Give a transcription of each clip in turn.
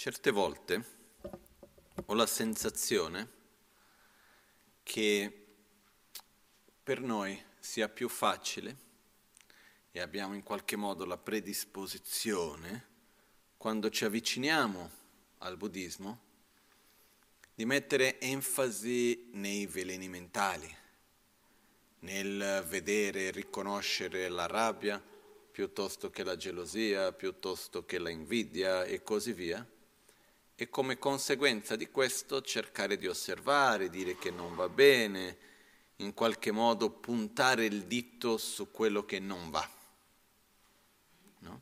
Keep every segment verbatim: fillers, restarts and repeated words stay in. Certe volte ho la sensazione che per noi sia più facile e abbiamo in qualche modo la predisposizione, quando ci avviciniamo al buddismo, di mettere enfasi nei veleni mentali, nel vedere e riconoscere la rabbia piuttosto che la gelosia, piuttosto che la invidia e così via, e come conseguenza di questo cercare di osservare, dire che non va bene, in qualche modo puntare il dito su quello che non va. No?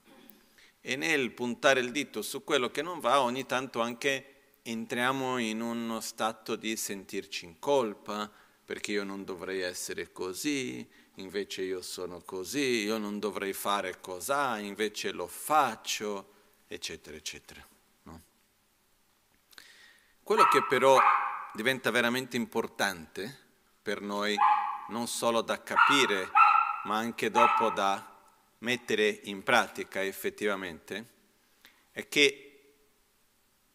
E nel puntare il dito su quello che non va, ogni tanto anche entriamo in uno stato di sentirci in colpa, perché io non dovrei essere così, invece io sono così, io non dovrei fare cos'ha, invece lo faccio, eccetera, eccetera. Quello che però diventa veramente importante per noi, non solo da capire, ma anche dopo da mettere in pratica effettivamente, è che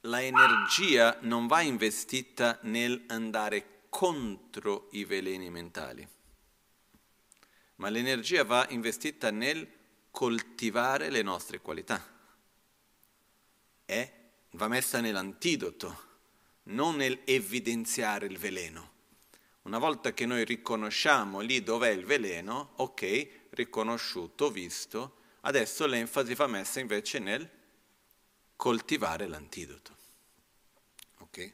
la energia non va investita nel andare contro i veleni mentali, ma l'energia va investita nel coltivare le nostre qualità. E va messa nell'antidoto, non nel evidenziare il veleno. Una volta che noi riconosciamo lì dov'è il veleno, ok, riconosciuto, visto, adesso l'enfasi va messa invece nel coltivare l'antidoto. Ok?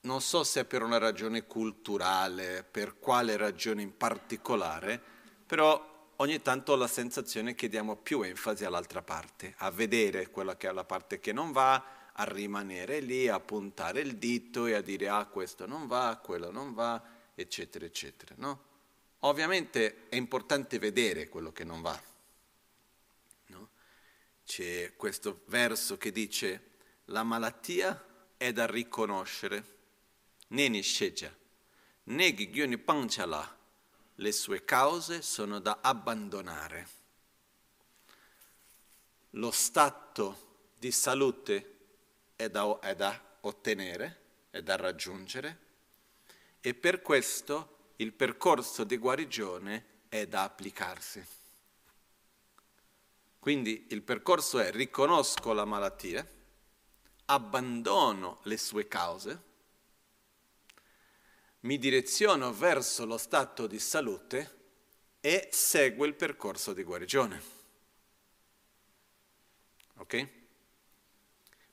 Non so se per una ragione culturale, per quale ragione in particolare, però ogni tanto ho la sensazione che diamo più enfasi all'altra parte, a vedere quella che è la parte che non va, a rimanere lì, a puntare il dito e a dire ah questo non va, quello non va, eccetera, eccetera, no? Ovviamente è importante vedere quello che non va, no? C'è questo verso che dice la malattia è da riconoscere, né nisceja, né ghigyoni panchala, le sue cause sono da abbandonare. Lo stato di salute È da, è da ottenere, è da raggiungere, e per questo il percorso di guarigione è da applicarsi. Quindi il percorso è: riconosco la malattia, abbandono le sue cause, mi direziono verso lo stato di salute e seguo il percorso di guarigione. Ok?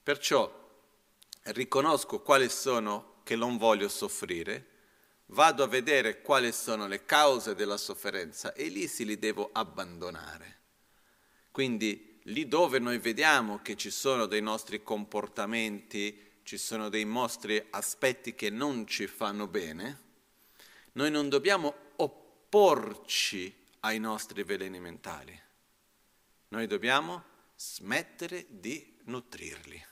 Perciò riconosco quali sono che non voglio soffrire, vado a vedere quali sono le cause della sofferenza e lì si li devo abbandonare. Quindi lì dove noi vediamo che ci sono dei nostri comportamenti, ci sono dei nostri aspetti che non ci fanno bene, noi non dobbiamo opporci ai nostri veleni mentali. Noi dobbiamo smettere di nutrirli.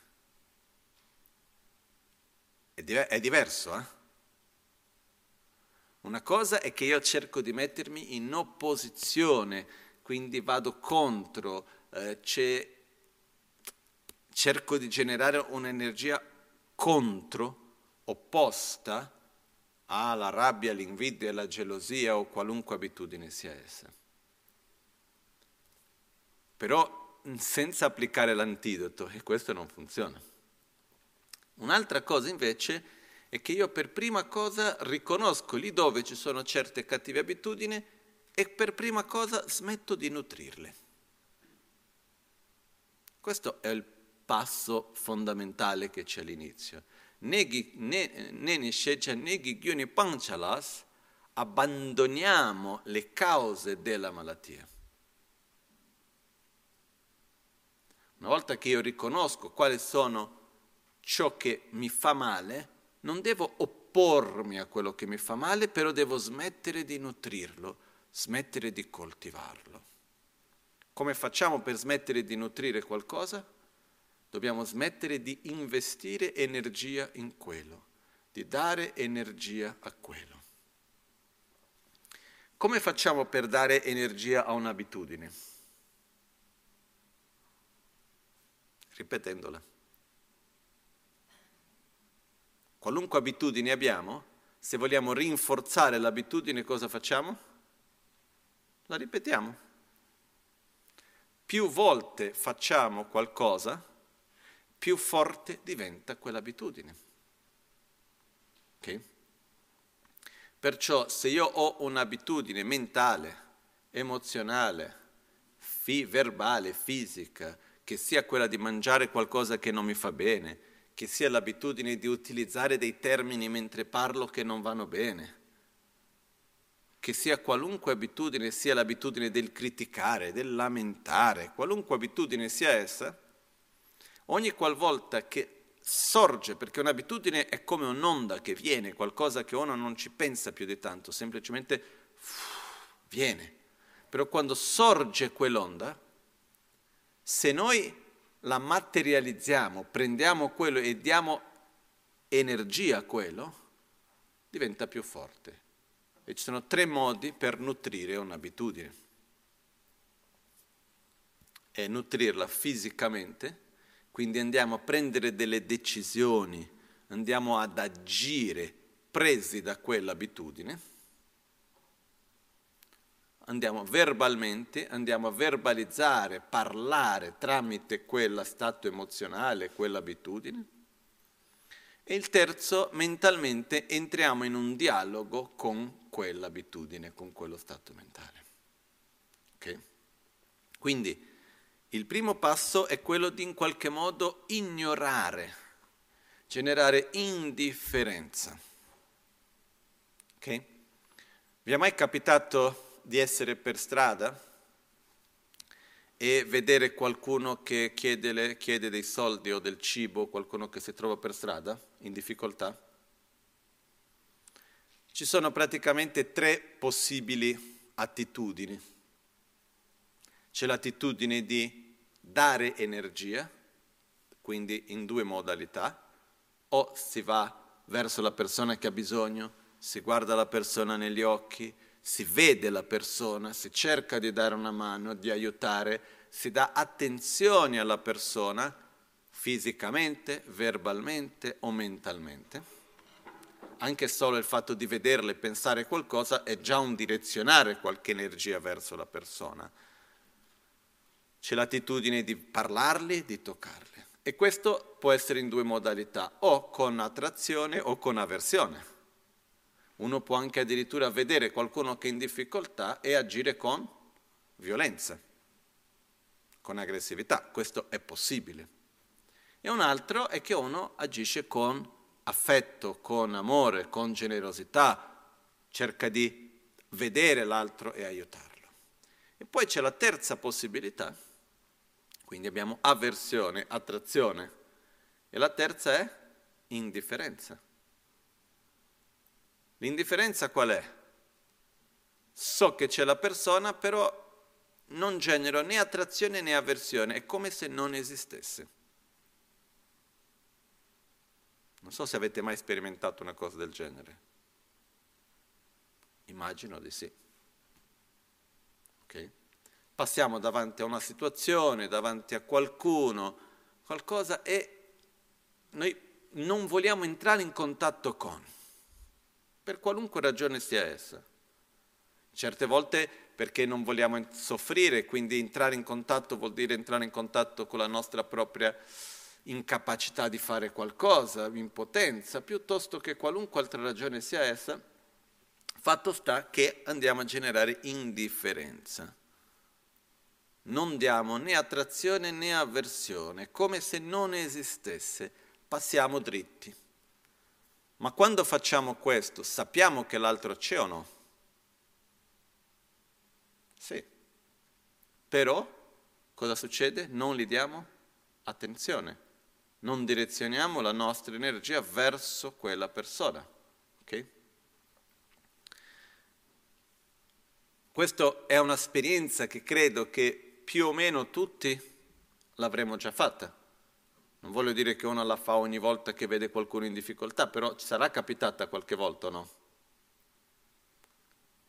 È diverso, eh? Una cosa è che io cerco di mettermi in opposizione, quindi vado contro, eh, c'è, cerco di generare un'energia contro, opposta alla rabbia, all'invidia, alla gelosia o qualunque abitudine sia essa. Però senza applicare l'antidoto, e questo non funziona. Un'altra cosa invece è che io per prima cosa riconosco lì dove ci sono certe cattive abitudini e per prima cosa smetto di nutrirle. Questo è il passo fondamentale che c'è all'inizio. Neghi nisceja neghi gyuni panchalas, abbandoniamo le cause della malattia. Una volta che io riconosco quali sono ciò che mi fa male, non devo oppormi a quello che mi fa male, però devo smettere di nutrirlo, smettere di coltivarlo. Come facciamo per smettere di nutrire qualcosa? Dobbiamo smettere di investire energia in quello, di dare energia a quello. Come facciamo per dare energia a un'abitudine? Ripetendola. Qualunque abitudine abbiamo, se vogliamo rinforzare l'abitudine, cosa facciamo? La ripetiamo. Più volte facciamo qualcosa, più forte diventa quell'abitudine. Ok? Perciò se io ho un'abitudine mentale, emozionale, fi- verbale, fisica, che sia quella di mangiare qualcosa che non mi fa bene, che sia l'abitudine di utilizzare dei termini mentre parlo che non vanno bene, che sia qualunque abitudine, sia l'abitudine del criticare, del lamentare, qualunque abitudine sia essa, ogni qualvolta che sorge, perché un'abitudine è come un'onda che viene, qualcosa che uno non ci pensa più di tanto, semplicemente viene. Però quando sorge quell'onda, se noi la materializziamo, prendiamo quello e diamo energia a quello, diventa più forte. E ci sono tre modi per nutrire un'abitudine. È nutrirla fisicamente, quindi andiamo a prendere delle decisioni, andiamo ad agire presi da quell'abitudine. Andiamo verbalmente, andiamo a verbalizzare, parlare tramite quella stato emozionale, quell'abitudine. E il terzo, mentalmente, entriamo in un dialogo con quell'abitudine, con quello stato mentale. Ok? Quindi il primo passo è quello di in qualche modo ignorare, generare indifferenza. Ok? Vi è mai capitato di essere per strada e vedere qualcuno che chiede, le, chiede dei soldi o del cibo, qualcuno che si trova per strada in difficoltà? Ci sono praticamente tre possibili attitudini. C'è l'attitudine di dare energia, quindi in due modalità: o si va verso la persona che ha bisogno, si guarda la persona negli occhi, si vede la persona, si cerca di dare una mano, di aiutare, si dà attenzione alla persona fisicamente, verbalmente o mentalmente. Anche solo il fatto di vederla e pensare qualcosa è già un direzionare qualche energia verso la persona. C'è l'attitudine di parlarli, di toccarli. E questo può essere in due modalità, o con attrazione o con avversione. Uno può anche addirittura vedere qualcuno che è in difficoltà e agire con violenza, con aggressività. Questo è possibile. E un altro è che uno agisce con affetto, con amore, con generosità, cerca di vedere l'altro e aiutarlo. E poi c'è la terza possibilità, quindi abbiamo avversione, attrazione, e la terza è indifferenza. L'indifferenza qual è? So che c'è la persona, però non genero né attrazione né avversione, è come se non esistesse. Non so se avete mai sperimentato una cosa del genere. Immagino di sì. Ok? Passiamo davanti a una situazione, davanti a qualcuno, qualcosa, e noi non vogliamo entrare in contatto con, per qualunque ragione sia essa. Certe volte perché non vogliamo soffrire, quindi entrare in contatto vuol dire entrare in contatto con la nostra propria incapacità di fare qualcosa, impotenza, piuttosto che qualunque altra ragione sia essa, fatto sta che andiamo a generare indifferenza. Non diamo né attrazione né avversione, come se non esistesse, passiamo dritti. Ma quando facciamo questo, sappiamo che l'altro c'è o no? Sì. Però, cosa succede? Non gli diamo attenzione. Non direzioniamo la nostra energia verso quella persona. Ok? Questa è un'esperienza che credo che più o meno tutti l'avremo già fatta. Non voglio dire che uno la fa ogni volta che vede qualcuno in difficoltà, però ci sarà capitata qualche volta, no?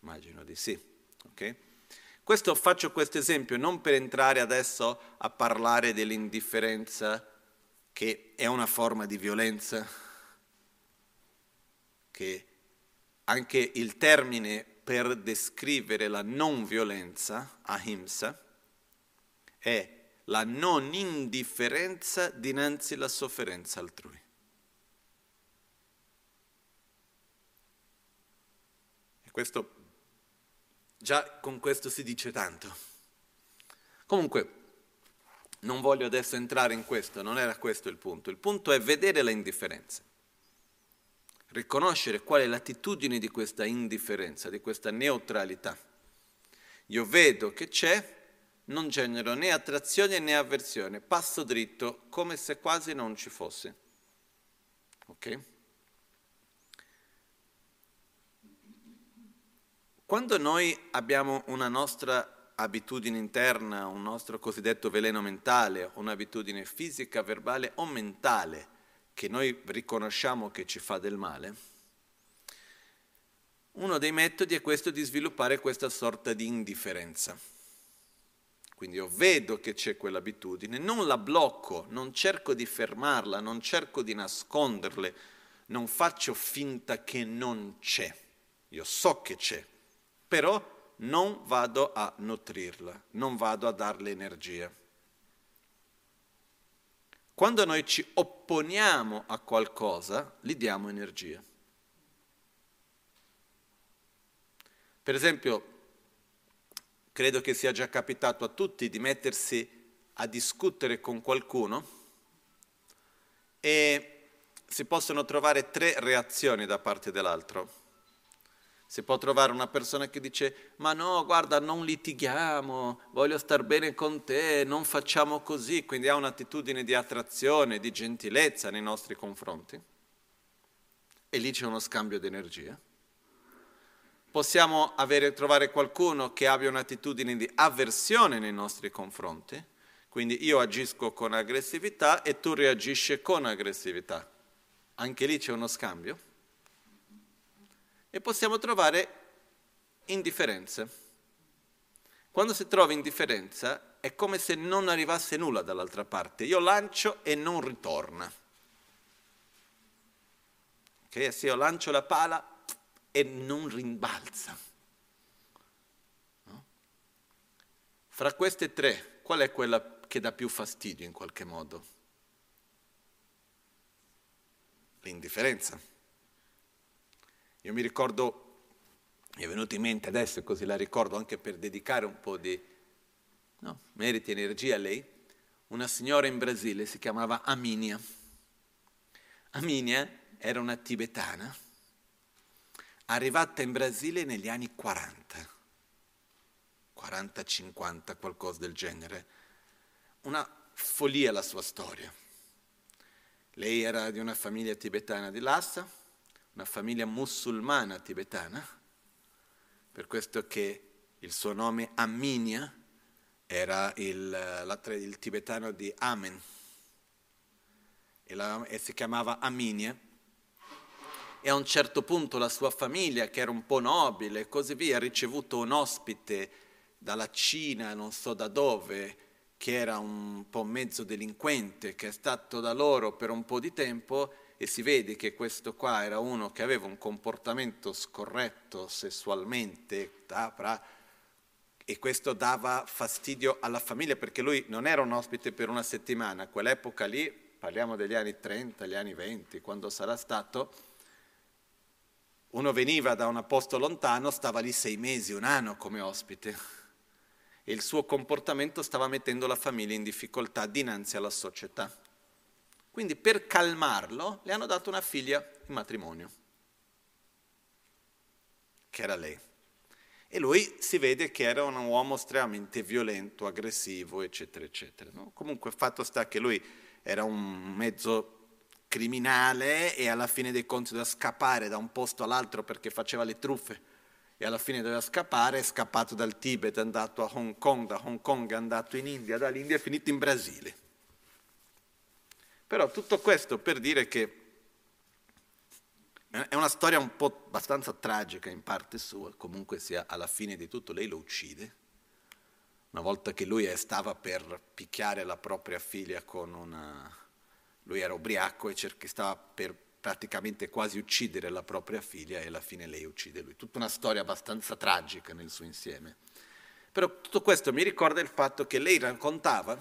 Immagino di sì, ok? Questo, faccio questo esempio non per entrare adesso a parlare dell'indifferenza, che è una forma di violenza, che anche il termine per descrivere la non violenza, ahimsa, è la non indifferenza dinanzi alla sofferenza altrui. E questo, già con questo si dice tanto. Comunque, non voglio adesso entrare in questo, non era questo il punto. Il punto è vedere la indifferenza, riconoscere qual è l'attitudine di questa indifferenza, di questa neutralità. Io vedo che c'è, non genero né attrazione né avversione, passo dritto come se quasi non ci fosse. Ok? Quando noi abbiamo una nostra abitudine interna, un nostro cosiddetto veleno mentale, un'abitudine fisica, verbale o mentale, che noi riconosciamo che ci fa del male, uno dei metodi è questo di sviluppare questa sorta di indifferenza. Quindi io vedo che c'è quell'abitudine, non la blocco, non cerco di fermarla, non cerco di nasconderle, non faccio finta che non c'è. Io so che c'è, però non vado a nutrirla, non vado a darle energia. Quando noi ci opponiamo a qualcosa, gli diamo energia. Per esempio, credo che sia già capitato a tutti di mettersi a discutere con qualcuno e si possono trovare tre reazioni da parte dell'altro. Si può trovare una persona che dice: ma no, guarda, non litighiamo, voglio star bene con te, non facciamo così, quindi ha un'attitudine di attrazione, di gentilezza nei nostri confronti. E lì c'è uno scambio di energia. Possiamo avere, trovare qualcuno che abbia un'attitudine di avversione nei nostri confronti, quindi io agisco con aggressività e tu reagisci con aggressività. Anche lì c'è uno scambio. E possiamo trovare indifferenza. Quando si trova indifferenza è come se non arrivasse nulla dall'altra parte. Io lancio e non ritorna. Okay? Se io lancio la pala e non rimbalza. No? Fra queste tre, qual è quella che dà più fastidio in qualche modo? L'indifferenza. Io mi ricordo, mi è venuto in mente adesso, così la ricordo anche per dedicare un po' di no, meriti e energia a lei, una signora in Brasile, si chiamava Aminia. Aminia era una tibetana, arrivata in Brasile negli anni quaranta, quaranta cinquanta, qualcosa del genere. Una follia la sua storia. Lei era di una famiglia tibetana di Lhasa, una famiglia musulmana tibetana, per questo che il suo nome Aminia era il, la, il tibetano di Amen, e, la, e si chiamava Aminia. E a un certo punto la sua famiglia, che era un po' nobile e così via, ha ricevuto un ospite dalla Cina, non so da dove, che era un po' mezzo delinquente, che è stato da loro per un po' di tempo, e si vede che questo qua era uno che aveva un comportamento scorretto sessualmente, e questo dava fastidio alla famiglia, perché lui non era un ospite per una settimana. A quell'epoca lì, parliamo degli anni trenta, gli anni venti, quando sarà stato, uno veniva da un posto lontano, stava lì sei mesi, un anno come ospite, e il suo comportamento stava mettendo la famiglia in difficoltà dinanzi alla società. Quindi per calmarlo le hanno dato una figlia in matrimonio, che era lei. E lui si vede che era un uomo estremamente violento, aggressivo, eccetera, eccetera. No? Comunque fatto sta che lui era un mezzo criminale e alla fine dei conti doveva scappare da un posto all'altro perché faceva le truffe, e alla fine doveva scappare, è scappato dal Tibet, è andato a Hong Kong, da Hong Kong è andato in India, dall'India è finito in Brasile. Però tutto questo per dire che è una storia un po' abbastanza tragica in parte sua, comunque sia, alla fine di tutto lei lo uccide, una volta che lui stava per picchiare la propria figlia con una... Lui era ubriaco e cerchi, stava per praticamente quasi uccidere la propria figlia, e alla fine lei uccide lui. Tutta una storia abbastanza tragica nel suo insieme. Però tutto questo mi ricorda il fatto che lei raccontava,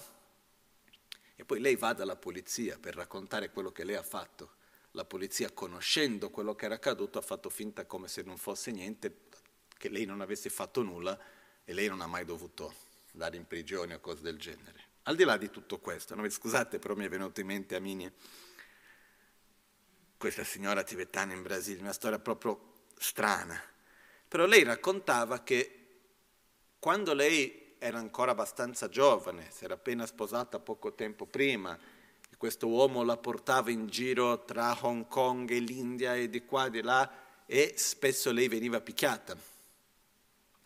e poi lei va dalla polizia per raccontare quello che lei ha fatto. La polizia, conoscendo quello che era accaduto, ha fatto finta come se non fosse niente, che lei non avesse fatto nulla, e lei non ha mai dovuto andare in prigione o cose del genere. Al di là di tutto questo, no? Scusate, però mi è venuto in mente, Aminia, questa signora tibetana in Brasile, una storia proprio strana. Però lei raccontava che quando lei era ancora abbastanza giovane, si era appena sposata poco tempo prima, e questo uomo la portava in giro tra Hong Kong e l'India e di qua e di là, e spesso lei veniva picchiata.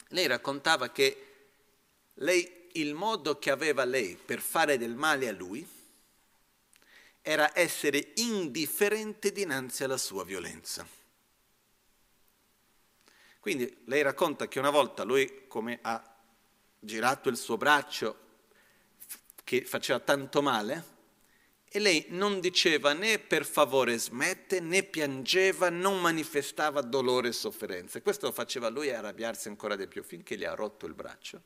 Lei raccontava che lei, il modo che aveva lei per fare del male a lui era essere indifferente dinanzi alla sua violenza. Quindi lei racconta che una volta lui, come ha girato il suo braccio che faceva tanto male, e lei non diceva né per favore smette, né piangeva, non manifestava dolore e sofferenza. Questo faceva lui arrabbiarsi ancora di più, finché gli ha rotto il braccio,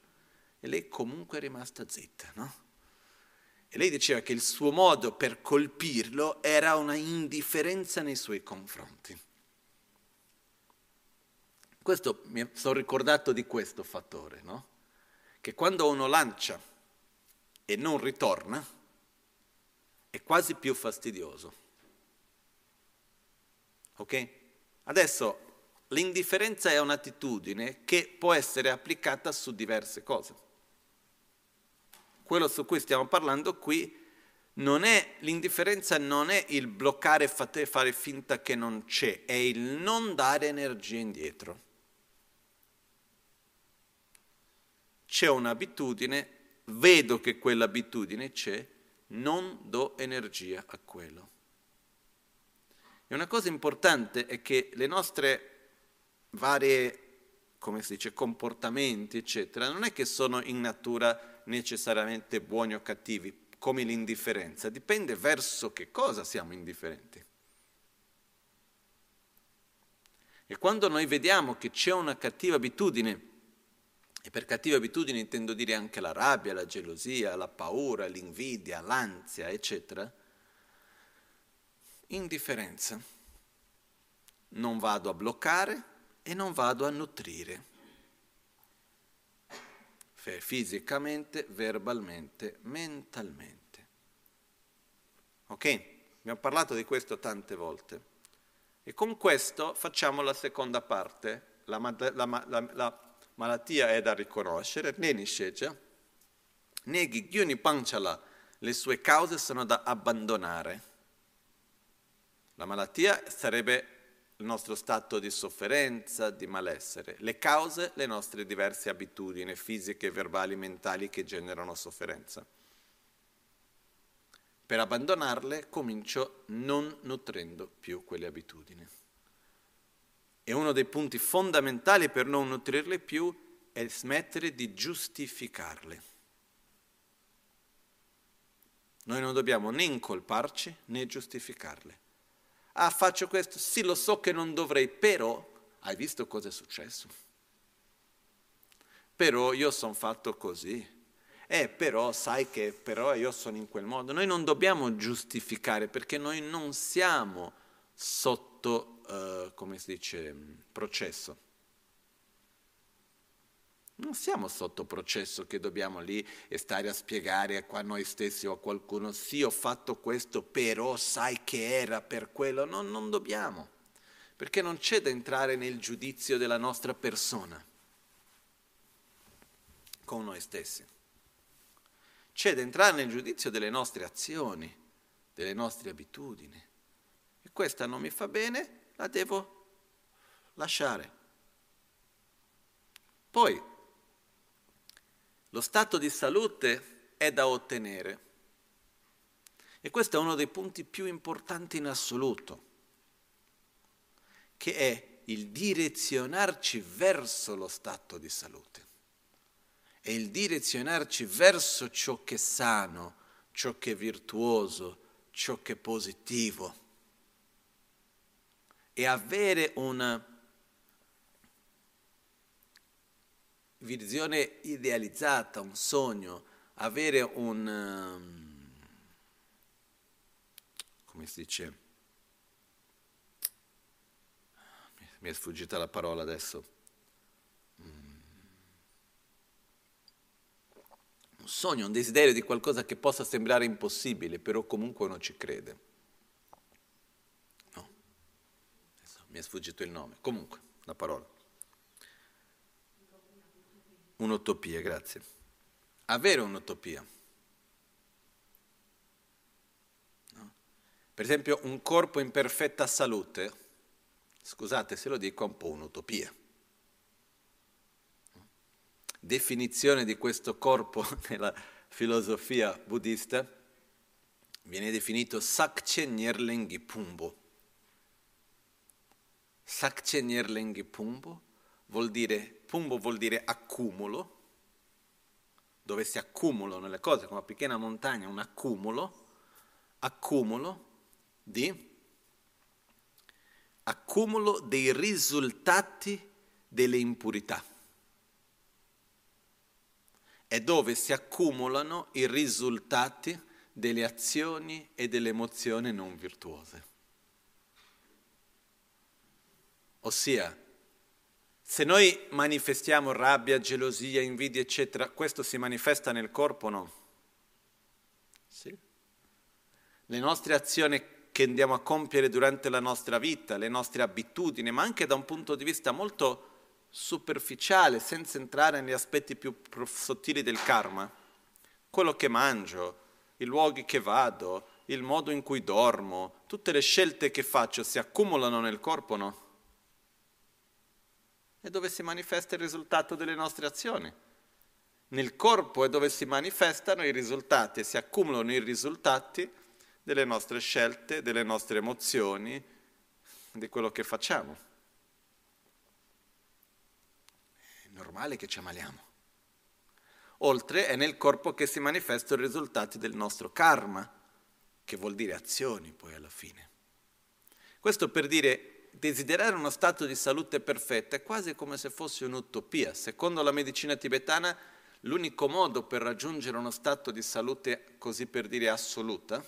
e lei comunque è rimasta zitta, no? E lei diceva che il suo modo per colpirlo era una indifferenza nei suoi confronti. Questo, mi sono ricordato di questo fattore, no? Che quando uno lancia e non ritorna, è quasi più fastidioso. Ok? Adesso, l'indifferenza è un'attitudine che può essere applicata su diverse cose. Quello su cui stiamo parlando qui non è, l'indifferenza non è il bloccare e fare finta che non c'è, è il non dare energia indietro. C'è un'abitudine, vedo che quell'abitudine c'è, non do energia a quello. E una cosa importante è che le nostre varie, come si dice, comportamenti, eccetera, non è che sono in natura necessariamente buoni o cattivi, come l'indifferenza, dipende verso che cosa siamo indifferenti. E quando noi vediamo che c'è una cattiva abitudine, e per cattiva abitudine intendo dire anche la rabbia, la gelosia, la paura, l'invidia, l'ansia, eccetera, indifferenza, non vado a bloccare e non vado a nutrire. Fisicamente, verbalmente, mentalmente. Ok? Abbiamo parlato di questo tante volte. E con questo facciamo la seconda parte. La, ma- la, ma- la, la malattia è da riconoscere, ne nisheja. Neghi gyuni panchala, le sue cause sono da abbandonare. La malattia sarebbe il nostro stato di sofferenza, di malessere, le cause, le nostre diverse abitudini fisiche, verbali, mentali che generano sofferenza. Per abbandonarle comincio non nutrendo più quelle abitudini. E uno dei punti fondamentali per non nutrirle più è smettere di giustificarle. Noi non dobbiamo né incolparci né giustificarle. Ah, faccio questo, sì, lo so che non dovrei, però hai visto cosa è successo? Però io sono fatto così. Eh, però sai che però io sono in quel modo. Noi non dobbiamo giustificare, perché noi non siamo sotto, eh, come si dice, processo. Non siamo sotto processo che dobbiamo lì e stare a spiegare a noi stessi o a qualcuno sì, ho fatto questo, però sai che era per quello. No, non dobbiamo, perché non c'è da entrare nel giudizio della nostra persona con noi stessi. C'è da entrare nel giudizio delle nostre azioni, delle nostre abitudini. E questa non mi fa bene, la devo lasciare. Poi, lo stato di salute è da ottenere, e questo è uno dei punti più importanti in assoluto, che è il direzionarci verso lo stato di salute, e il direzionarci verso ciò che è sano, ciò che è virtuoso, ciò che è positivo. e avere una visione idealizzata, un sogno, avere un, come si dice, mi è sfuggita la parola adesso, un sogno, un desiderio di qualcosa che possa sembrare impossibile, però comunque uno ci crede. No, adesso mi è sfuggito il nome, comunque la parola. Un'utopia, grazie. Avere un'utopia. No? Per esempio, un corpo in perfetta salute, scusate se lo dico, è un po' un'utopia. Definizione di questo corpo nella filosofia buddista viene definito Sakce Nierlingi Pumbo. Sakce Nierlingi Pumbo vuol dire Pumbo vuol dire accumulo, dove si accumulano le cose, come una piccola montagna, un accumulo, accumulo di, accumulo dei risultati delle impurità. È dove si accumulano i risultati delle azioni e delle emozioni non virtuose. Ossia, se noi manifestiamo rabbia, gelosia, invidia, eccetera, questo si manifesta nel corpo o no? Sì. Le nostre azioni che andiamo a compiere durante la nostra vita, le nostre abitudini, ma anche da un punto di vista molto superficiale, senza entrare negli aspetti più sottili del karma, quello che mangio, i luoghi che vado, il modo in cui dormo, tutte le scelte che faccio si accumulano nel corpo o no? È dove si manifesta il risultato delle nostre azioni. Nel corpo è dove si manifestano i risultati e si accumulano i risultati delle nostre scelte, delle nostre emozioni, di quello che facciamo. È normale che ci ammaliamo. Oltre è nel corpo che si manifestano i risultati del nostro karma, che vuol dire azioni poi alla fine. Questo per dire... Desiderare uno stato di salute perfetta è quasi come se fosse un'utopia. Secondo la medicina tibetana, l'unico modo per raggiungere uno stato di salute, così per dire assoluta,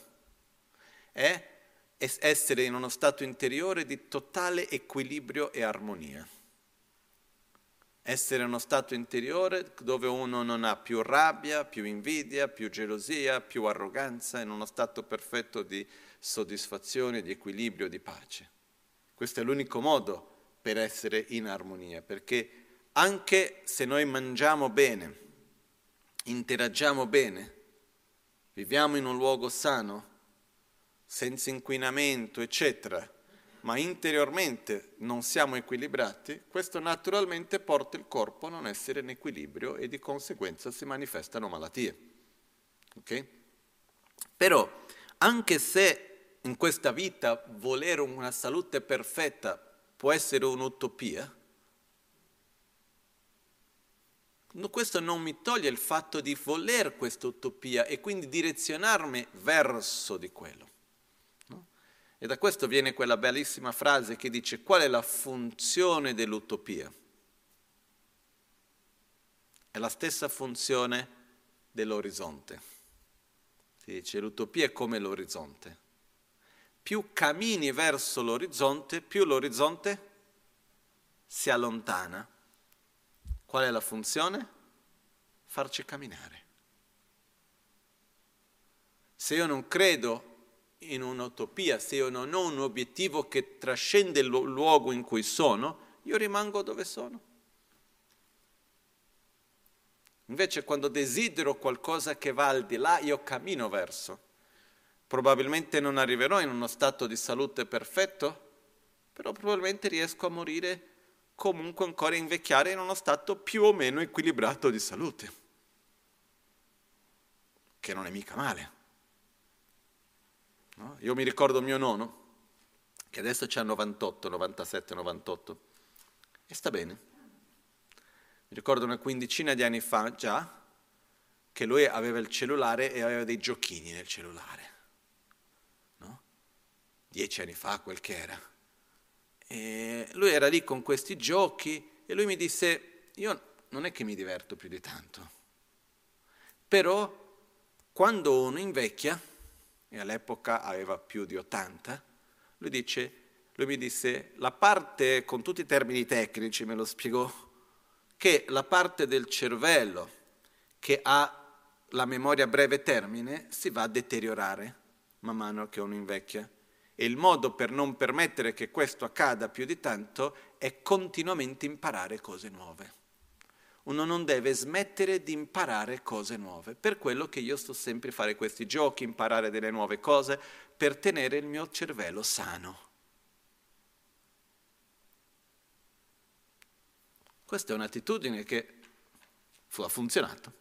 è essere in uno stato interiore di totale equilibrio e armonia. Essere in uno stato interiore dove uno non ha più rabbia, più invidia, più gelosia, più arroganza, in uno stato perfetto di soddisfazione, di equilibrio, di pace. Questo è l'unico modo per essere in armonia, perché anche se noi mangiamo bene, interagiamo bene, viviamo in un luogo sano, senza inquinamento, eccetera, ma interiormente non siamo equilibrati, questo naturalmente porta il corpo a non essere in equilibrio e di conseguenza si manifestano malattie. Ok? Però, anche se in questa vita volere una salute perfetta può essere un'utopia, questo non mi toglie il fatto di voler questa utopia e quindi direzionarmi verso di quello. No? E da questo viene quella bellissima frase che dice: qual è la funzione dell'utopia? È la stessa funzione dell'orizzonte. Si dice l'utopia è come l'orizzonte. Più cammini verso l'orizzonte, più l'orizzonte si allontana. Qual è la funzione? Farci camminare. Se io non credo in un'utopia, se io non ho un obiettivo che trascende il luogo in cui sono, io rimango dove sono. Invece quando desidero qualcosa che va al di là, io cammino verso. Probabilmente non arriverò in uno stato di salute perfetto, però probabilmente riesco a morire, comunque ancora invecchiare in uno stato più o meno equilibrato di salute, che non è mica male. No? Io mi ricordo mio nonno, che adesso c'ha novantotto, novantasette, novantotto, e sta bene. Mi ricordo una quindicina di anni fa già, che lui aveva il cellulare e aveva dei giochini nel cellulare. Dieci anni fa, quel che era, E lui era lì con questi giochi e lui mi disse, io non è che mi diverto più di tanto, però quando uno invecchia, e all'epoca aveva più di ottanta, lui dice, lui mi disse, la parte, con tutti i termini tecnici me lo spiegò, che la parte del cervello che ha la memoria a breve termine si va a deteriorare man mano che uno invecchia. E il modo per non permettere che questo accada più di tanto è continuamente imparare cose nuove. Uno non deve smettere di imparare cose nuove. Per quello che io sto sempre a fare questi giochi, imparare delle nuove cose, per tenere il mio cervello sano. Questa è un'attitudine che ha funzionato.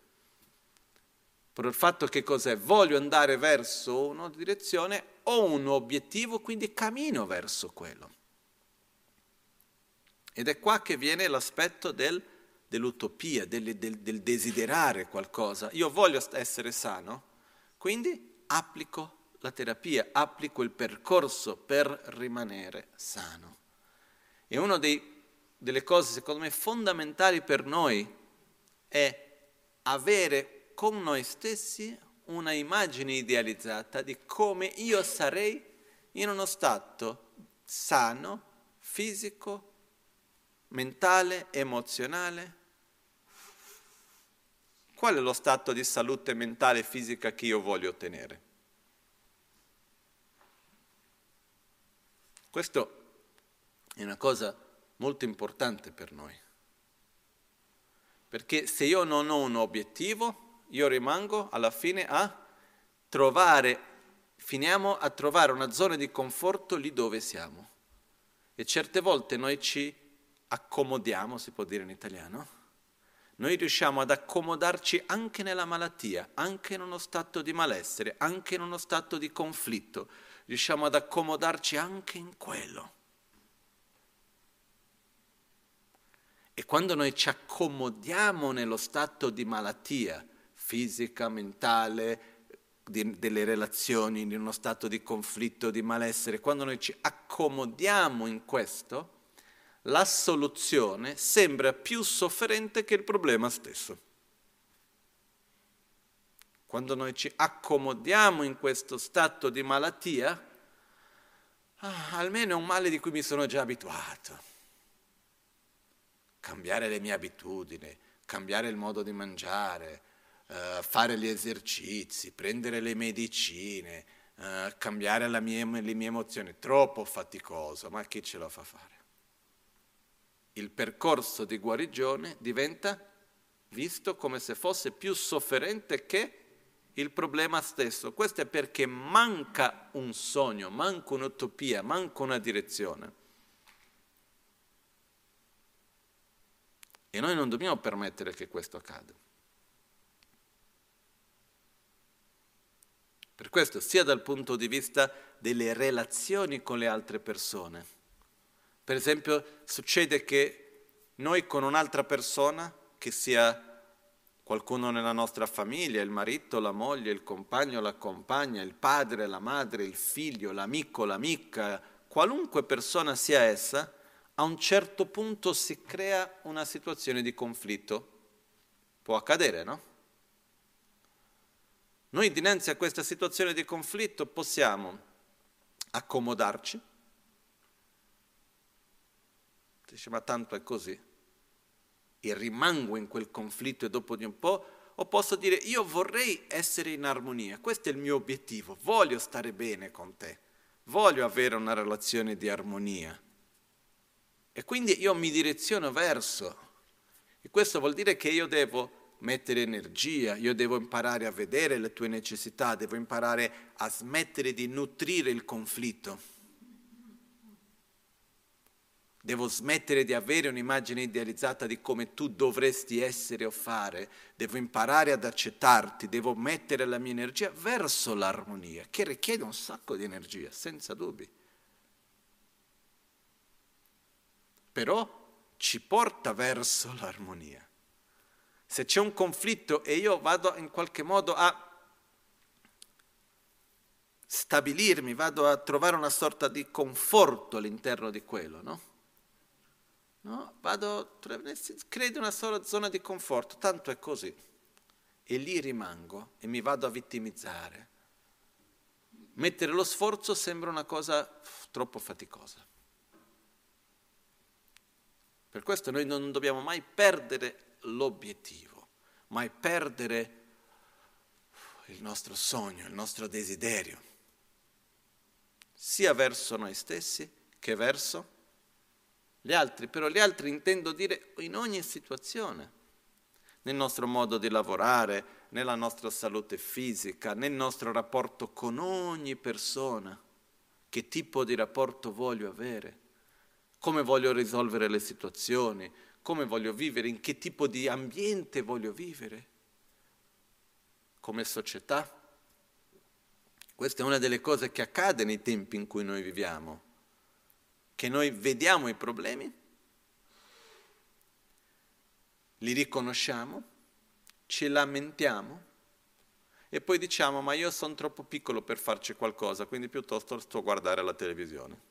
Per il fatto che cos'è? Voglio andare verso una direzione, ho un obiettivo, quindi cammino verso quello. Ed è qua che viene l'aspetto del dell'utopia, del, del, del desiderare qualcosa. Io voglio essere sano, quindi applico la terapia, applico il percorso per rimanere sano. E una delle cose, secondo me, fondamentali per noi è avere con noi stessi una immagine idealizzata di come io sarei in uno stato sano, fisico, mentale, emozionale. Qual è lo stato di salute mentale e fisica che io voglio ottenere? Questo è una cosa molto importante per noi, perché se io non ho un obiettivo, io rimango alla fine a trovare, finiamo a trovare una zona di conforto lì dove siamo. E certe volte noi ci accomodiamo, si può dire in italiano. Noi riusciamo ad accomodarci anche nella malattia, anche in uno stato di malessere, anche in uno stato di conflitto. Riusciamo ad accomodarci anche in quello. E quando noi ci accomodiamo nello stato di malattia fisica, mentale, di, delle relazioni, in uno stato di conflitto, di malessere, quando noi ci accomodiamo in questo, la soluzione sembra più sofferente che il problema stesso. Quando noi ci accomodiamo in questo stato di malattia, ah, almeno è un male di cui mi sono già abituato. Cambiare le mie abitudini, cambiare il modo di mangiare, eh, fare gli esercizi, prendere le medicine, eh, cambiare la mia, le mie emozioni, troppo faticoso, ma chi ce la fa fare? Il percorso di guarigione diventa visto come se fosse più sofferente che il problema stesso. Questo è perché manca un sogno, manca un'utopia, manca una direzione. E noi non dobbiamo permettere che questo accada. Per questo, sia dal punto di vista delle relazioni con le altre persone. Per esempio, succede che noi con un'altra persona, che sia qualcuno nella nostra famiglia, il marito, la moglie, il compagno, la compagna, il padre, la madre, il figlio, l'amico, l'amica, qualunque persona sia essa, a un certo punto si crea una situazione di conflitto. Può accadere, no? Noi dinanzi a questa situazione di conflitto possiamo accomodarci. Dice, ma tanto è così, e rimango in quel conflitto e dopo di un po', o posso dire, io vorrei essere in armonia, questo è il mio obiettivo, voglio stare bene con te, voglio avere una relazione di armonia. E quindi io mi direziono verso, e questo vuol dire che io devo mettere energia, io devo imparare a vedere le tue necessità, devo imparare a smettere di nutrire il conflitto. Devo smettere di avere un'immagine idealizzata di come tu dovresti essere o fare, devo imparare ad accettarti, devo mettere la mia energia verso l'armonia, che richiede un sacco di energia, senza dubbi. Però ci porta verso l'armonia. Se c'è un conflitto e io vado in qualche modo a stabilirmi, vado a trovare una sorta di conforto all'interno di quello, no? No? Vado, credo una sola zona di conforto, tanto è così. E lì rimango e mi vado a vittimizzare. Mettere lo sforzo sembra una cosa troppo faticosa. Per questo noi non dobbiamo mai perdere l'obiettivo, mai perdere il nostro sogno, il nostro desiderio, sia verso noi stessi che verso gli altri. Però gli altri intendo dire in ogni situazione, nel nostro modo di lavorare, nella nostra salute fisica, nel nostro rapporto con ogni persona. Che tipo di rapporto voglio avere? Come voglio risolvere le situazioni? Come voglio vivere? In che tipo di ambiente voglio vivere? Come società? Questa è una delle cose che accade nei tempi in cui noi viviamo, che noi vediamo i problemi, li riconosciamo, ci lamentiamo e poi diciamo: ma io sono troppo piccolo per farci qualcosa, quindi piuttosto sto a guardare la televisione.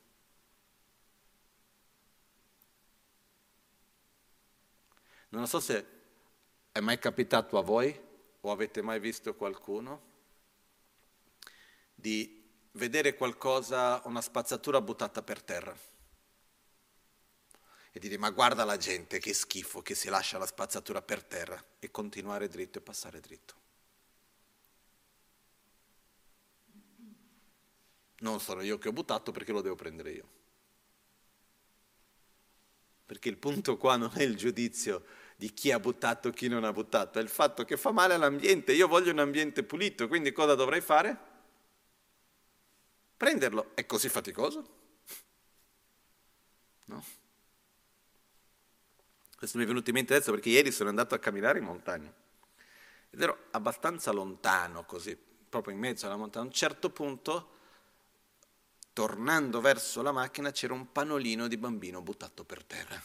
Non so se è mai capitato a voi o avete mai visto qualcuno di vedere qualcosa, una spazzatura buttata per terra e dire: ma guarda la gente, che schifo che si lascia la spazzatura per terra, e continuare dritto e passare dritto. Non sono io che ho buttato, perché lo devo prendere io. Perché il punto qua non è il giudizio di chi ha buttato e chi non ha buttato, è il fatto che fa male all'ambiente. Io voglio un ambiente pulito, quindi cosa dovrei fare? Prenderlo. È così faticoso? No. Questo mi è venuto in mente adesso perché ieri sono andato a camminare in montagna ed ero abbastanza lontano, così, proprio in mezzo alla montagna. A un certo punto, tornando verso la macchina, c'era un panolino di bambino buttato per terra,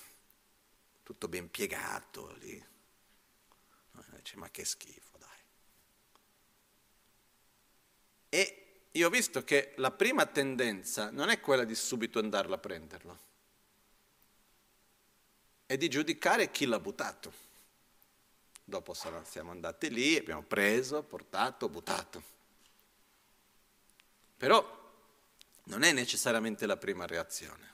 tutto ben piegato lì. Dice: ma che schifo, dai. E io ho visto che la prima tendenza non è quella di subito andarla a prenderlo, è di giudicare chi l'ha buttato. Dopo siamo andati lì, abbiamo preso, portato, buttato. Però non è necessariamente la prima reazione.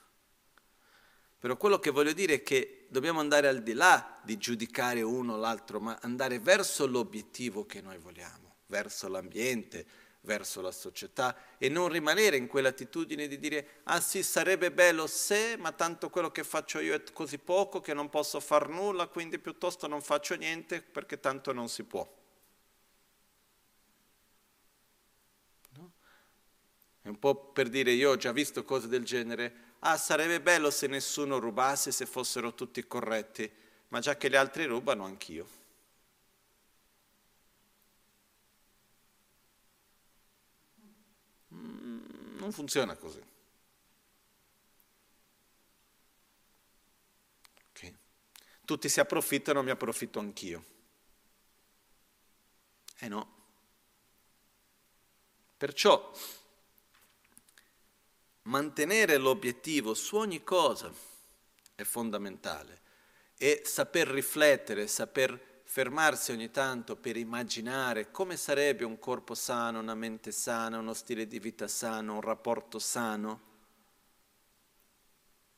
Però quello che voglio dire è che dobbiamo andare al di là di giudicare uno o l'altro, ma andare verso l'obiettivo che noi vogliamo, verso l'ambiente, verso la società, e non rimanere in quell'attitudine di dire: ah sì, sarebbe bello se, ma tanto quello che faccio io è così poco che non posso far nulla, quindi piuttosto non faccio niente perché tanto non si può. No? È un po' per dire: io ho già visto cose del genere. Ah, sarebbe bello se nessuno rubasse, se fossero tutti corretti, ma già che gli altri rubano, anch'io. Mm, non funziona così. Okay. Tutti si approfittano, mi approfitto anch'io. Eh no. Perciò mantenere l'obiettivo su ogni cosa è fondamentale, e saper riflettere, saper fermarsi ogni tanto per immaginare come sarebbe un corpo sano, una mente sana, uno stile di vita sano, un rapporto sano,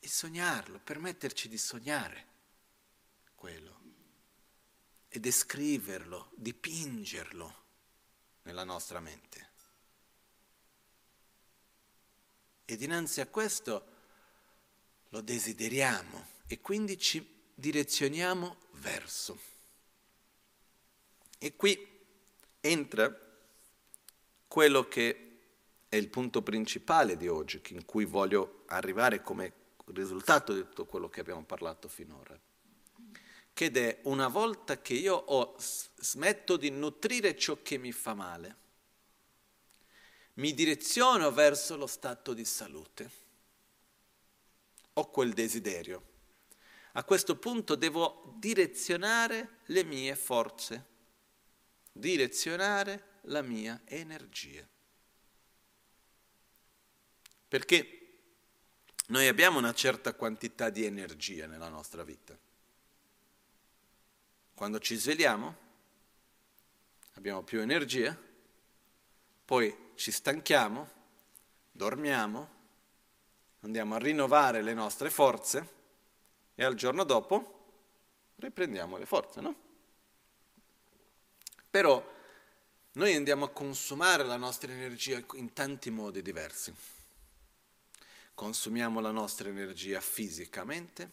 e sognarlo, permetterci di sognare quello e descriverlo, dipingerlo nella nostra mente. E dinanzi a questo lo desideriamo e quindi ci direzioniamo verso. E qui entra quello che è il punto principale di oggi, in cui voglio arrivare come risultato di tutto quello che abbiamo parlato finora, che è: una volta che io ho, smetto di nutrire ciò che mi fa male, mi direziono verso lo stato di salute, ho quel desiderio. A questo punto devo direzionare le mie forze, direzionare la mia energia. Perché noi abbiamo una certa quantità di energia nella nostra vita. Quando ci svegliamo abbiamo più energia, poi ci stanchiamo, dormiamo, andiamo a rinnovare le nostre forze e al giorno dopo riprendiamo le forze, no? Però noi andiamo a consumare la nostra energia in tanti modi diversi. Consumiamo la nostra energia fisicamente,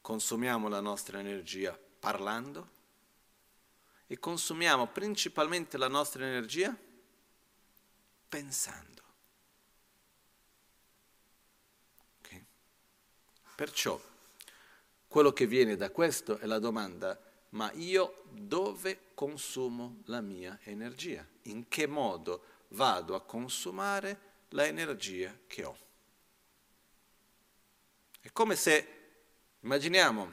consumiamo la nostra energia parlando e consumiamo principalmente la nostra energia pensando. Okay? Perciò quello che viene da questo è la domanda: ma io dove consumo la mia energia? In che modo vado a consumare la energia che ho? È come se, immaginiamo,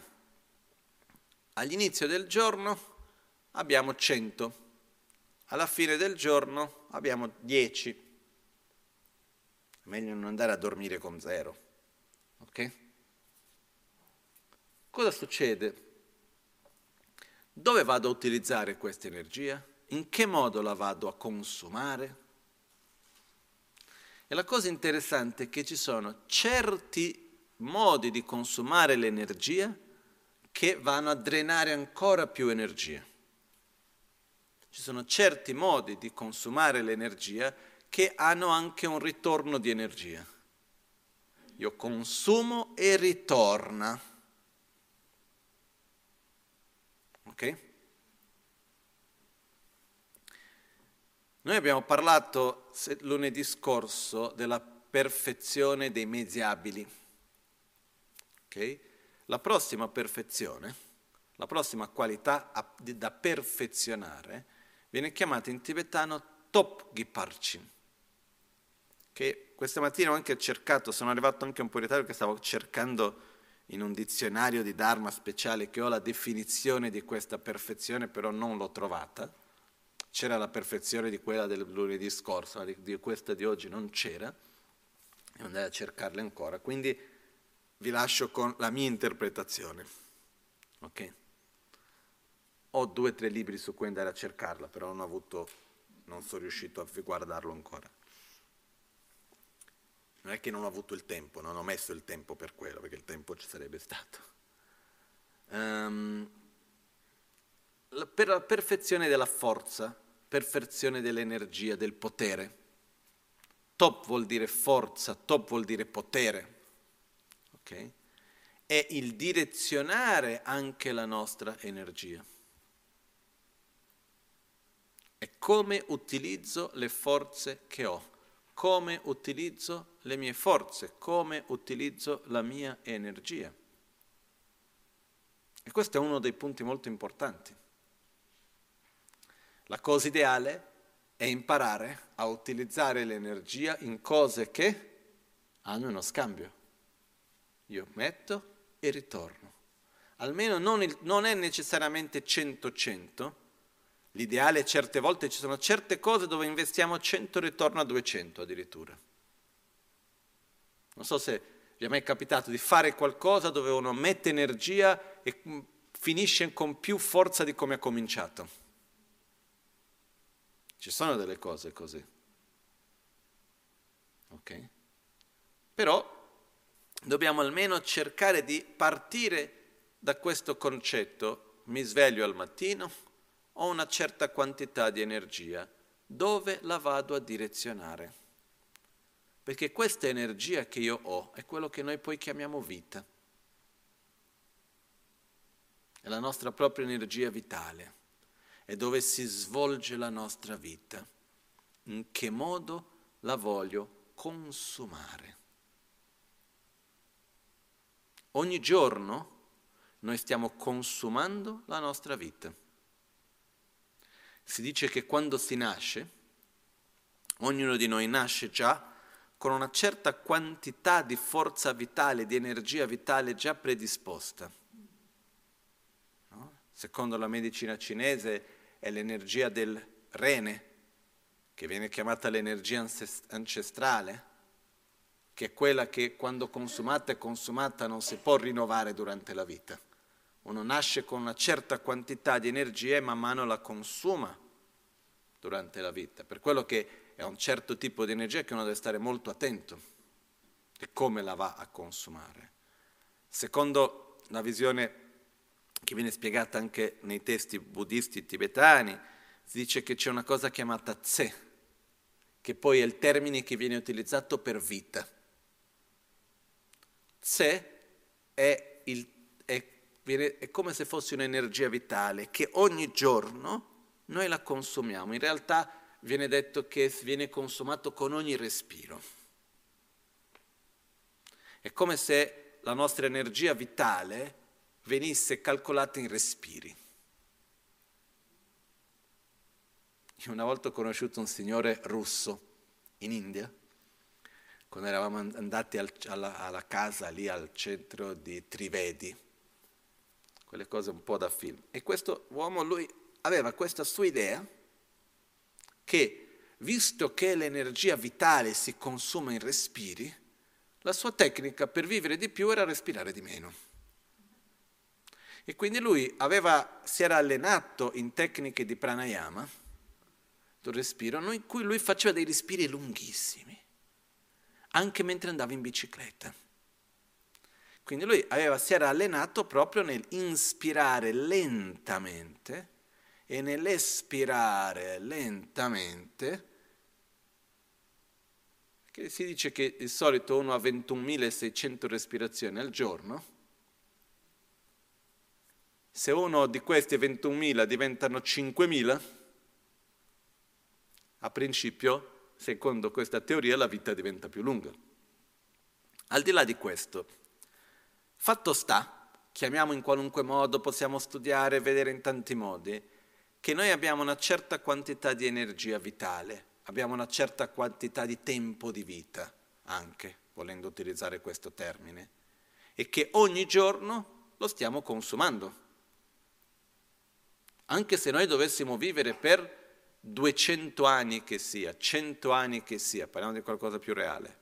all'inizio del giorno abbiamo cento, alla fine del giorno abbiamo dieci. È meglio non andare a dormire con zero, ok? Cosa succede? Dove vado a utilizzare questa energia? In che modo la vado a consumare? E la cosa interessante è che ci sono certi modi di consumare l'energia che vanno a drenare ancora più energia. Ci sono certi modi di consumare l'energia che hanno anche un ritorno di energia. Io consumo e ritorna. Ok? Noi abbiamo parlato lunedì scorso della perfezione dei mezzi abili. Okay? La prossima perfezione, la prossima qualità da perfezionare, viene chiamata in tibetano Top Giparchin. Che questa mattina ho anche cercato, sono arrivato anche un po' in ritardo perché stavo cercando in un dizionario di Dharma speciale che ho la definizione di questa perfezione, però non l'ho trovata. C'era la perfezione di quella del lunedì scorso, ma di, di questa di oggi non c'era, e andai a cercarla ancora. Quindi vi lascio con la mia interpretazione. Ok? Ho due o tre libri su cui andare a cercarla, però non ho avuto, non sono riuscito a guardarlo ancora. Non è che non ho avuto il tempo, non ho messo il tempo per quello, perché il tempo ci sarebbe stato. Um, la, per la perfezione della forza, perfezione dell'energia, del potere. Top vuol dire forza, top vuol dire potere. Okay? È il direzionare anche la nostra energia. È come utilizzo le forze che ho, come utilizzo le mie forze, come utilizzo la mia energia. E questo è uno dei punti molto importanti. La cosa ideale è imparare a utilizzare l'energia in cose che hanno uno scambio. Io metto e ritorno. Almeno non, il, non è necessariamente cento cento. L'ideale è certe volte ci sono certe cose dove investiamo cento e ritorno a duecento addirittura. Non so se vi è mai capitato di fare qualcosa dove uno mette energia e finisce con più forza di come ha cominciato. Ci sono delle cose così, ok? Però dobbiamo almeno cercare di partire da questo concetto. Mi sveglio al mattino, ho una certa quantità di energia, dove la vado a direzionare? Perché questa energia che io ho è quello che noi poi chiamiamo vita. È la nostra propria energia vitale. È dove si svolge la nostra vita, in che modo la voglio consumare. Ogni giorno noi stiamo consumando la nostra vita. Si dice che quando si nasce, ognuno di noi nasce già con una certa quantità di forza vitale, di energia vitale già predisposta. No? Secondo la medicina cinese, è l'energia del rene, che viene chiamata l'energia ancestrale, che è quella che quando consumata è consumata, non si può rinnovare durante la vita. Uno nasce con una certa quantità di energia e man mano la consuma durante la vita. Per quello che è un certo tipo di energia che uno deve stare molto attento di come la va a consumare. Secondo la visione che viene spiegata anche nei testi buddisti tibetani, si dice che c'è una cosa chiamata tse, che poi è il termine che viene utilizzato per vita. Tse è, il, è, è come se fosse un'energia vitale che ogni giorno noi la consumiamo. In realtà viene detto che viene consumato con ogni respiro. È come se la nostra energia vitale venisse calcolata in respiri. Una volta ho conosciuto un signore russo in India, quando eravamo andati al, alla, alla casa lì al centro di Trivedi, quelle cose un po' da film. E questo uomo, lui aveva questa sua idea che, visto che l'energia vitale si consuma in respiri, la sua tecnica per vivere di più era respirare di meno. E quindi lui aveva, si era allenato in tecniche di pranayama, un respiro in cui lui faceva dei respiri lunghissimi anche mentre andava in bicicletta. Quindi lui aveva, si era allenato proprio nell'inspirare lentamente e nell'espirare lentamente, che si dice che di solito uno ha ventunomilaseicento respirazioni al giorno. Se uno di questi ventunomila diventano cinquemila, a principio, secondo questa teoria, la vita diventa più lunga. Al di là di questo, fatto sta, chiamiamo in qualunque modo, possiamo studiare, vedere in tanti modi, che noi abbiamo una certa quantità di energia vitale, abbiamo una certa quantità di tempo di vita, anche, volendo utilizzare questo termine, e che ogni giorno lo stiamo consumando. Anche se noi dovessimo vivere per duecento anni che sia, cento anni che sia, parliamo di qualcosa più reale.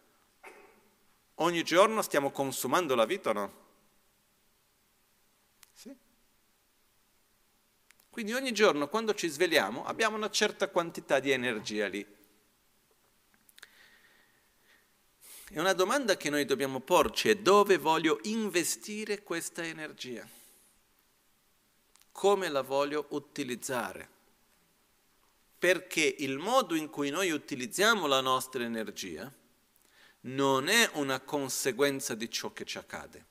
Ogni giorno stiamo consumando la vita o no? Sì. Quindi ogni giorno quando ci svegliamo abbiamo una certa quantità di energia lì. E una domanda che noi dobbiamo porci è: dove voglio investire questa energia? Come la voglio utilizzare? Perché il modo in cui noi utilizziamo la nostra energia non è una conseguenza di ciò che ci accade.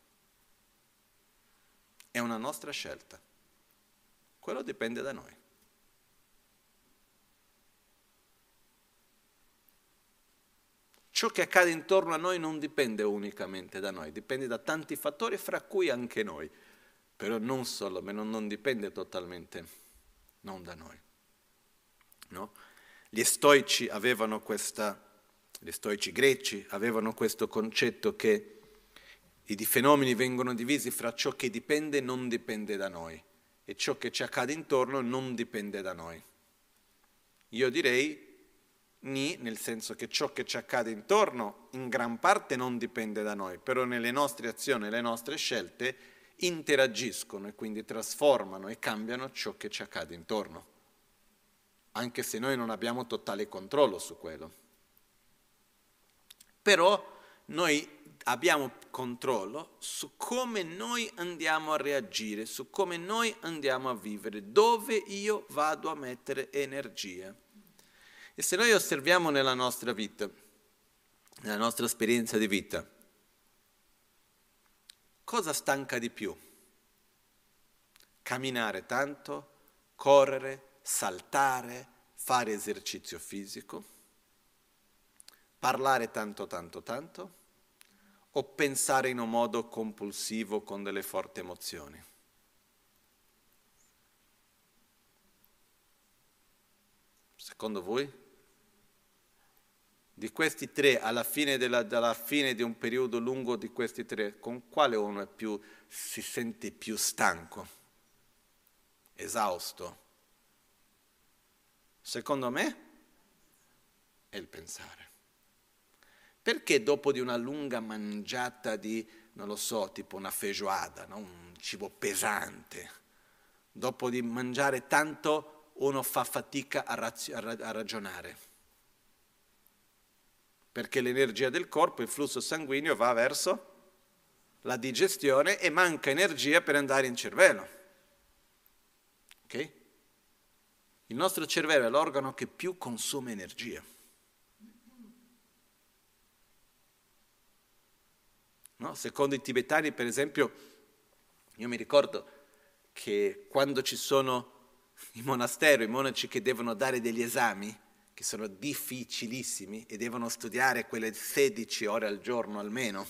È una nostra scelta. Quello dipende da noi. Ciò che accade intorno a noi non dipende unicamente da noi, dipende da tanti fattori, fra cui anche noi. Però non solo, ma non, non dipende totalmente, non da noi. No? Gli stoici avevano questa, gli stoici greci avevano questo concetto che i fenomeni vengono divisi fra ciò che dipende e non dipende da noi, e ciò che ci accade intorno non dipende da noi. Io direi ni, nel senso che ciò che ci accade intorno in gran parte non dipende da noi, però nelle nostre azioni, le nostre scelte interagiscono e quindi trasformano e cambiano ciò che ci accade intorno, anche se noi non abbiamo totale controllo su quello. Però noi abbiamo controllo su come noi andiamo a reagire, su come noi andiamo a vivere, dove io vado a mettere energia. E se noi osserviamo nella nostra vita, nella nostra esperienza di vita, cosa stanca di più? Camminare tanto, correre, saltare, fare esercizio fisico, parlare tanto tanto tanto, o pensare in un modo compulsivo con delle forti emozioni? Secondo voi? Di questi tre, alla fine, della, alla fine di un periodo lungo di questi tre, con quale uno è più, si sente più stanco, esausto? Secondo me è il pensare. Perché dopo di una lunga mangiata di, non lo so, tipo una feijoada, no? Un cibo pesante, dopo di mangiare tanto uno fa fatica a, raz- a, ra- a ragionare? Perché l'energia del corpo, il flusso sanguigno va verso la digestione e manca energia per andare in cervello. Ok? Il nostro cervello è l'organo che più consuma energia. No? Secondo i tibetani, per esempio, io mi ricordo che quando ci sono in monastero i monaci che devono dare degli esami, che sono difficilissimi, e devono studiare quelle sedici ore al giorno almeno,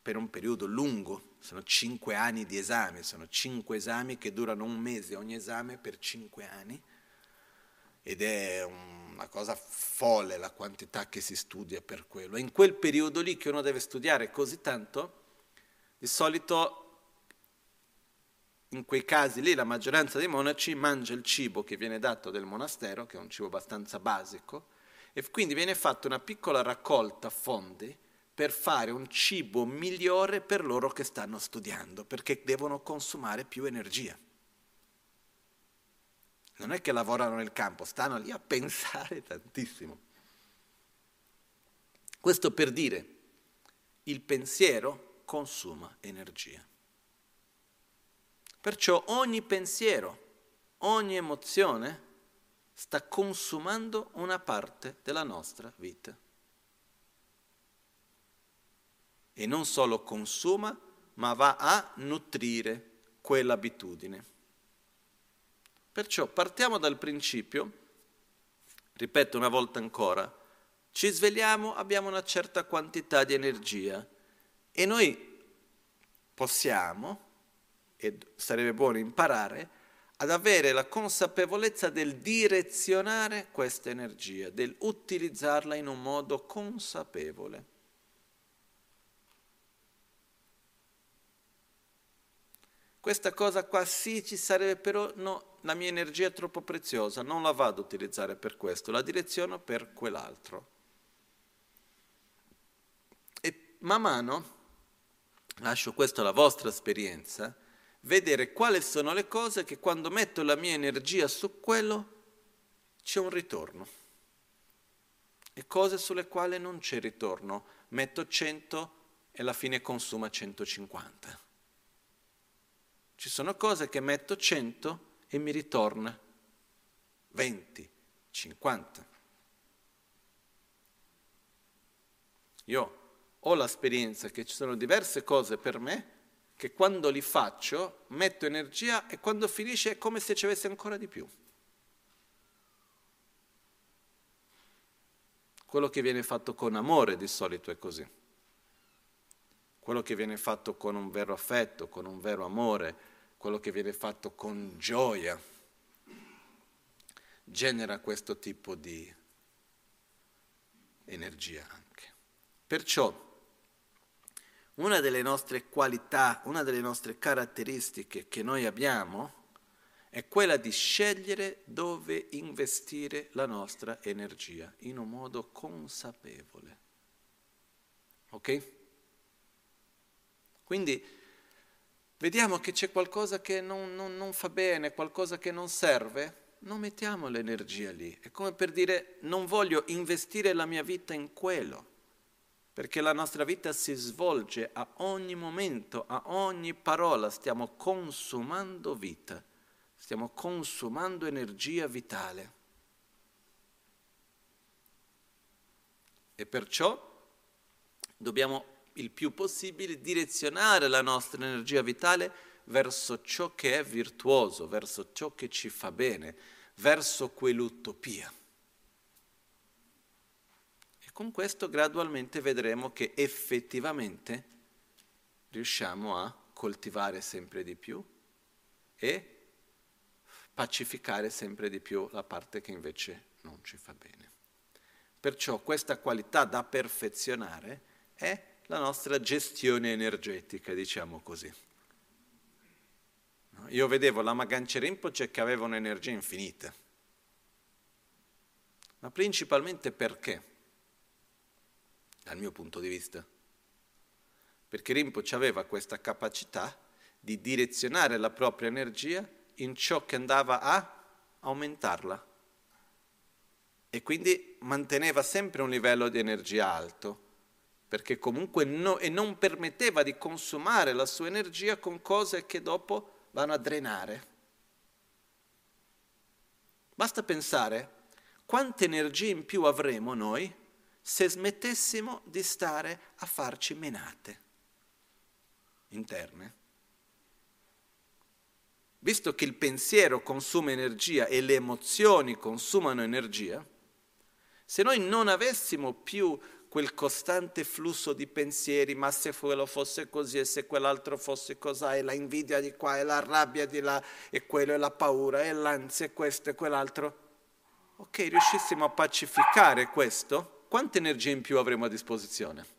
per un periodo lungo, sono cinque anni di esame, sono cinque esami che durano un mese, ogni esame per cinque anni, ed è una cosa folle la quantità che si studia per quello. In quel periodo lì che uno deve studiare così tanto, di solito in quei casi lì la maggioranza dei monaci mangia il cibo che viene dato del monastero, che è un cibo abbastanza basico, e quindi viene fatta una piccola raccolta fondi per fare un cibo migliore per loro che stanno studiando, perché devono consumare più energia. Non è che lavorano nel campo, stanno lì a pensare tantissimo. Questo per dire, il pensiero consuma energia. Perciò ogni pensiero, ogni emozione sta consumando una parte della nostra vita. E non solo consuma, ma va a nutrire quell'abitudine. Perciò partiamo dal principio, ripeto una volta ancora, ci svegliamo, abbiamo una certa quantità di energia e noi possiamo, e sarebbe buono imparare, ad avere la consapevolezza del direzionare questa energia, del utilizzarla in un modo consapevole. Questa cosa qua sì ci sarebbe, però no, la mia energia è troppo preziosa, non la vado a utilizzare per questo, la direziono per quell'altro. E man mano, lascio questo alla vostra esperienza, vedere quali sono le cose che quando metto la mia energia su quello c'è un ritorno. E cose sulle quali non c'è ritorno, metto cento e alla fine consuma centocinquanta. Ci sono cose che metto cento e mi ritorna venti, cinquanta. Io ho l'esperienza che ci sono diverse cose per me che quando li faccio metto energia e quando finisce è come se ci avessi ancora di più. Quello che viene fatto con amore di solito è così. Quello che viene fatto con un vero affetto, con un vero amore, quello che viene fatto con gioia, genera questo tipo di energia anche. Perciò, una delle nostre qualità, una delle nostre caratteristiche che noi abbiamo è quella di scegliere dove investire la nostra energia in un modo consapevole. Ok? Quindi vediamo che c'è qualcosa che non, non, non fa bene, qualcosa che non serve, non mettiamo l'energia lì. È come per dire, non voglio investire la mia vita in quello, perché la nostra vita si svolge a ogni momento, a ogni parola, stiamo consumando vita, stiamo consumando energia vitale. E perciò dobbiamo il più possibile direzionare la nostra energia vitale verso ciò che è virtuoso, verso ciò che ci fa bene, verso quell'utopia. E con questo gradualmente vedremo che effettivamente riusciamo a coltivare sempre di più e pacificare sempre di più la parte che invece non ci fa bene. Perciò questa qualità da perfezionare è la nostra gestione energetica, diciamo così. Io vedevo la Gangchen Rinpoche che aveva un'energia infinita, ma principalmente perché? dal mio punto di vista. Perché Rinpoche aveva questa capacità di direzionare la propria energia in ciò che andava a aumentarla. E quindi manteneva sempre un livello di energia alto, perché comunque no, e non permetteva di consumare la sua energia con cose che dopo vanno a drenare. Basta pensare quanta energia in più avremo noi se smettessimo di stare a farci menate interne. Visto che il pensiero consuma energia e le emozioni consumano energia, se noi non avessimo più quel costante flusso di pensieri, ma se quello fosse così e se quell'altro fosse cos'ha, e la invidia di qua, e la rabbia di là, e quello, e la paura, e l'ansia, e questo, e quell'altro, ok, riuscissimo a pacificare questo, quanta energia in più avremo a disposizione?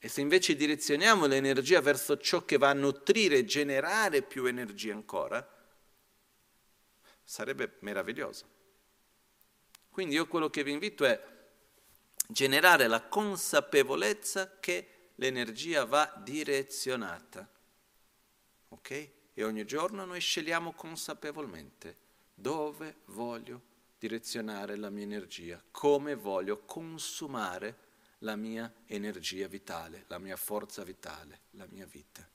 E se invece direzioniamo l'energia verso ciò che va a nutrire e generare più energia ancora, sarebbe meraviglioso. Quindi io quello che vi invito è generare la consapevolezza che l'energia va direzionata, ok? E ogni giorno noi scegliamo consapevolmente dove voglio direzionare la mia energia, come voglio consumare la mia energia vitale, la mia forza vitale, la mia vita.